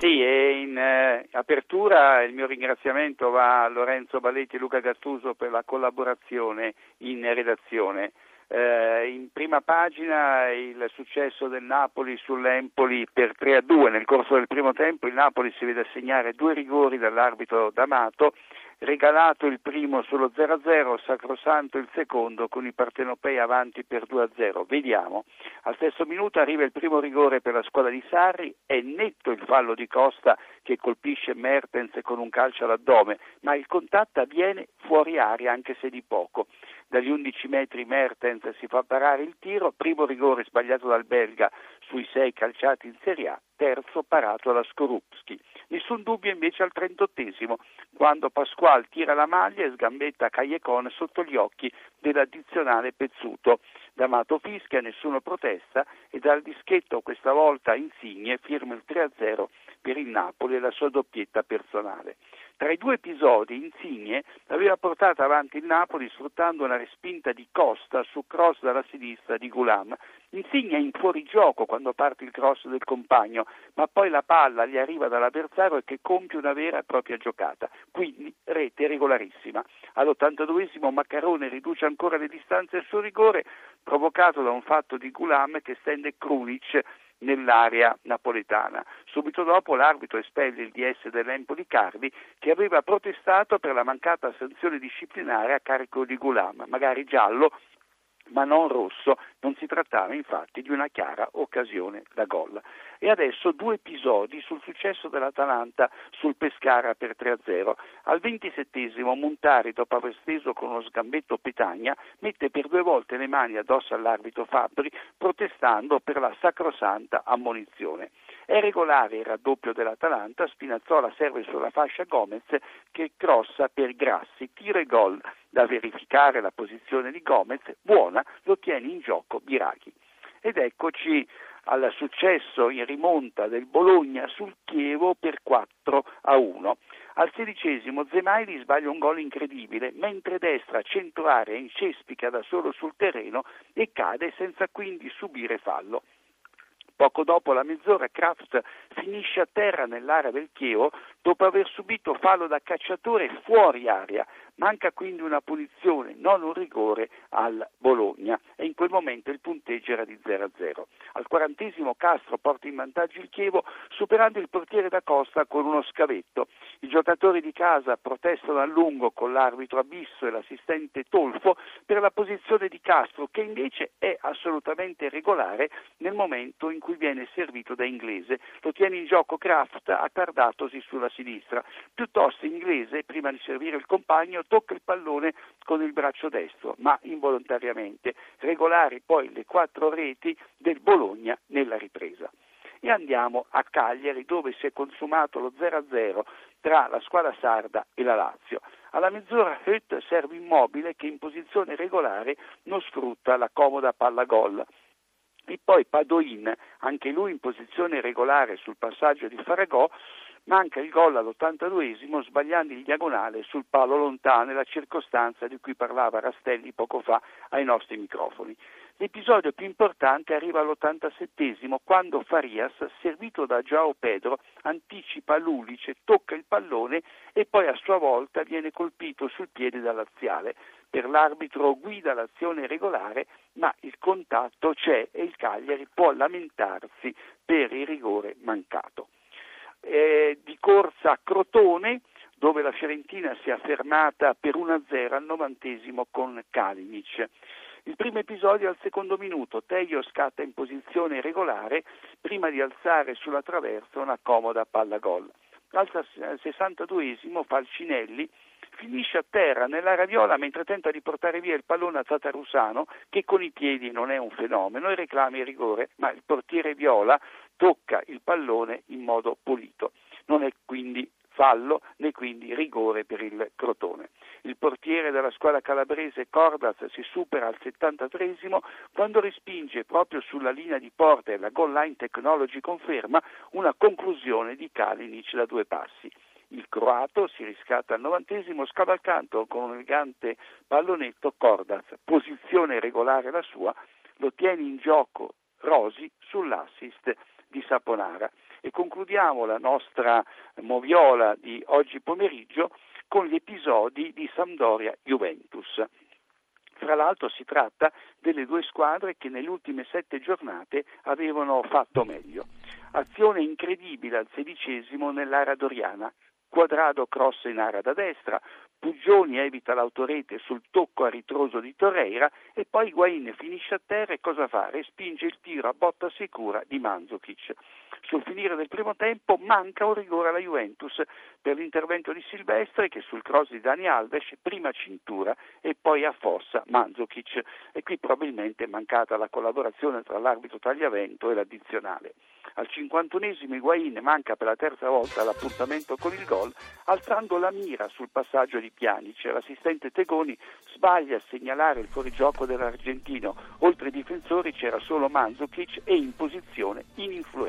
Sì, e in apertura il mio ringraziamento va a Lorenzo Balletti e Luca Gattuso per la collaborazione in redazione. In prima pagina il successo del Napoli sull'Empoli per 3-2. Nel corso del primo tempo il Napoli si vede assegnare 2 rigori dall'arbitro D'Amato, regalato il primo sullo 0-0, sacrosanto il secondo con i partenopei avanti per 2-0. Vediamo, al sesto minuto arriva il primo rigore per la squadra di Sarri, è netto il fallo di Costa che colpisce Mertens con un calcio all'addome, ma il contatto avviene fuori aria anche se di poco. Dagli 11 metri Mertens si fa parare il tiro, primo rigore sbagliato dal belga sui 6 calciati in Serie A, terzo parato da Skorupski. Nessun dubbio invece al 38esimo, quando Pasquale tira la maglia e sgambetta Kayekon sotto gli occhi dell'addizionale Pezzuto. D'Amato fischia, nessuno protesta e dal dischetto questa volta Insigne firma il 3-0 per il Napoli e la sua doppietta personale. Tra i due episodi Insigne aveva portato avanti il Napoli sfruttando una respinta di Costa su cross dalla sinistra di Ghoulam. Insigne è in fuorigioco quando parte il cross del compagno, ma poi la palla gli arriva dall'avversario che compie una vera e propria giocata, quindi rete regolarissima. All'82esimo Maccarone riduce ancora le distanze al suo rigore, provocato da un fatto di Ghoulam che stende Krunic nell'area napoletana. Subito dopo l'arbitro espelle il DS dell'Empoli Carvi che aveva protestato per la mancata sanzione disciplinare a carico di Ghoulam, magari giallo ma non rosso, non si trattava infatti di una chiara occasione da gol. E adesso 2 episodi sul successo dell'Atalanta sul Pescara per 3-0. Al 27esimo Muntari, dopo aver steso con uno sgambetto Petagna, mette per 2 volte le mani addosso all'arbitro Fabbri protestando per la sacrosanta ammonizione. È regolare il raddoppio dell'Atalanta, Spinazzola serve sulla fascia Gomez che crossa per Grassi, tiro e gol. Da verificare la posizione di Gomez, buona, lo tiene in gioco Biraghi. Ed eccoci al successo in rimonta del Bologna sul Chievo per 4-1. Al 16esimo Zemaili sbaglia un gol incredibile, mentre destra centroarea incespica da solo sul terreno e cade senza quindi subire fallo. Poco dopo la mezz'ora Kraft finisce a terra nell'area del Chievo dopo aver subito fallo da cacciatore fuori area. Manca quindi una punizione, non un rigore al Bologna e in quel momento il punteggio era di 0-0. Al 40esimo Castro porta in vantaggio il Chievo superando il portiere da Costa con uno scavetto. I giocatori di casa protestano a lungo con l'arbitro Abisso e l'assistente Tolfo per la posizione di Castro che invece è assolutamente regolare nel momento in cui viene servito da Inglese. Lo tiene in gioco Kraft attardatosi sulla sinistra. Piuttosto Inglese, prima di servire il compagno, tocca il pallone con il braccio destro, ma involontariamente. Regolari poi le 4 reti del Bologna nella ripresa. E andiamo a Cagliari, dove si è consumato lo 0-0 tra la squadra sarda e la Lazio. Alla mezz'ora Hutt serve Immobile che in posizione regolare non sfrutta la comoda palla gol. E poi Padoin, anche lui in posizione regolare sul passaggio di Faragò, manca il gol all'82esimo sbagliando il diagonale sul palo lontano, la circostanza di cui parlava Rastelli poco fa ai nostri microfoni. L'episodio più importante arriva all'87esimo quando Farias, servito da João Pedro, anticipa Lulic, tocca il pallone e poi a sua volta viene colpito sul piede da laziale. Per l'arbitro guida l'azione regolare, ma il contatto c'è e il Cagliari può lamentarsi per il rigore mancato. Di corsa a Crotone, dove la Fiorentina si è fermata per 1-0 al 90esimo con Kalinic. Il primo episodio al secondo minuto, Tejo scatta in posizione regolare prima di alzare sulla traversa una comoda palla gol. Al 62esimo Falcinelli finisce a terra nell'area viola mentre tenta di portare via il pallone a Tatarusano che con i piedi non è un fenomeno e reclama il rigore, ma il portiere viola tocca il pallone in modo pulito. Non è quindi fallo né quindi rigore per il Crotone. Il portiere della squadra calabrese Cordaz si supera al 73esimo quando respinge proprio sulla linea di porta e la goal line technology conferma una conclusione di Kalinic da 2 passi. Il croato si riscatta al 90esimo scavalcando con un elegante pallonetto Cordaz, posizione regolare la sua, lo tiene in gioco Rosi sull'assist di Saponara. e concludiamo la nostra moviola di oggi pomeriggio con gli episodi di Sampdoria-Juventus. Fra l'altro si tratta delle due squadre che nelle ultime 7 giornate avevano fatto meglio. Azione incredibile al 16° nell'area doriana, Quadrado cross in area da destra, Puggioni evita l'autorete sul tocco a ritroso di Torreira e poi Higuain finisce a terra e cosa fa? Respinge il tiro a botta sicura di Mandzukic. Sul finire del primo tempo manca un rigore alla Juventus per l'intervento di Silvestri che sul cross di Dani Alves prima cintura e poi affossa Mandzukic, e qui probabilmente è mancata la collaborazione tra l'arbitro Tagliavento e l'addizionale. Al 51° Higuain manca per la terza volta l'appuntamento con il gol, alzando la mira sul passaggio di Pjanic. L'assistente Tegoni sbaglia a segnalare il fuorigioco dell'argentino, oltre i difensori c'era solo Mandzukic e in posizione ininfluente.